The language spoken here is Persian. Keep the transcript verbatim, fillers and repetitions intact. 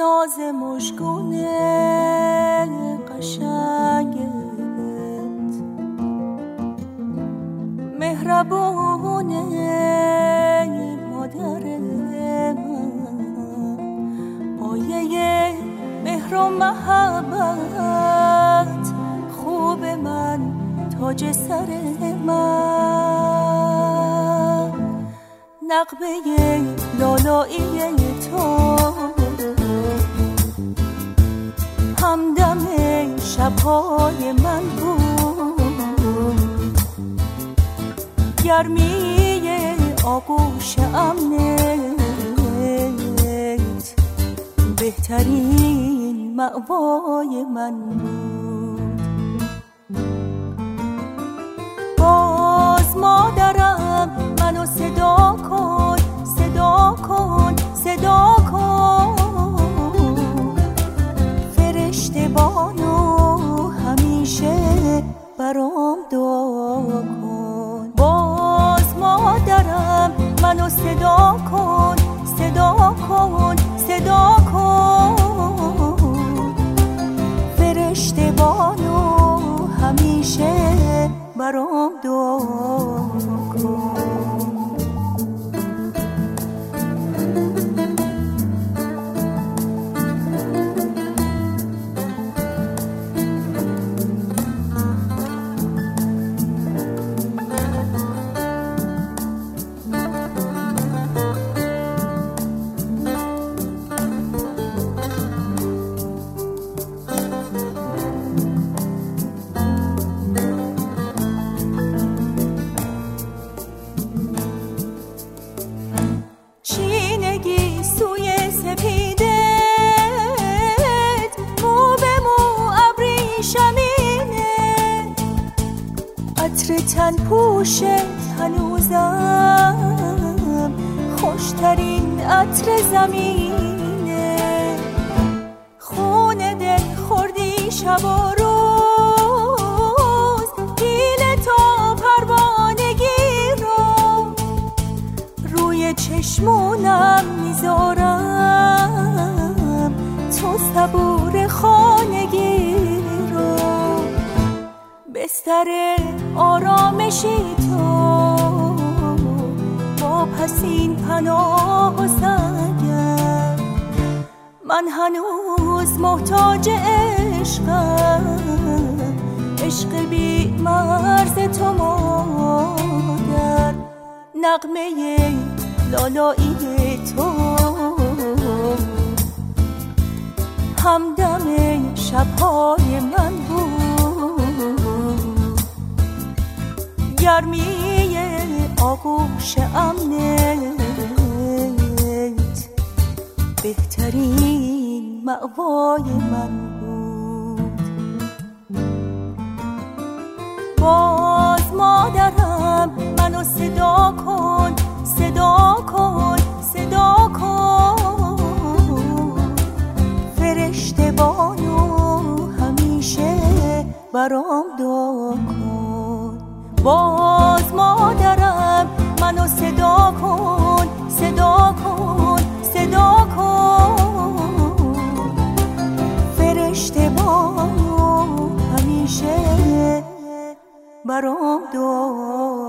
ناز مژگون قشنگت، مهربون مادر من، آیه مهر و محبت خوب من، تاج سر من، نغمه لالایی تو، همدم شب‌های من بود، گرمی آغوش امنت بهترین مأوای من بود. باز مادرم منو صدا کن، صدا کن، صدا کن، فرشته بانو همیشه برام دعا کن. باز مادرم منو صدا کن، صدا کن، صدا کن، فرشته بانو همیشه برام دعا کن. تن پوشت هنوزم خوشترین عطر زمینه، خون دل خوردی شب و روز، دیل تو پروانگی رو روی چشمونم میذارم، تو صبور خانگی رو، بستر آرامشی تو، با پسین پناه و سنگم، من هنوز محتاج عشقم، عشق بی مرز تو مادر، نغمه لالایی تو، همدم شب‌های من بود، گرمی آغوش امنت بهترین مأوای من بود. باز مادرم منو صدا کن، صدا کن، صدا کن، فرشته بانو همیشه برام دعا کن. باز مادرم منو صدا کن، صدا کن، صدا کن، فرشته بانو همیشه برام دعا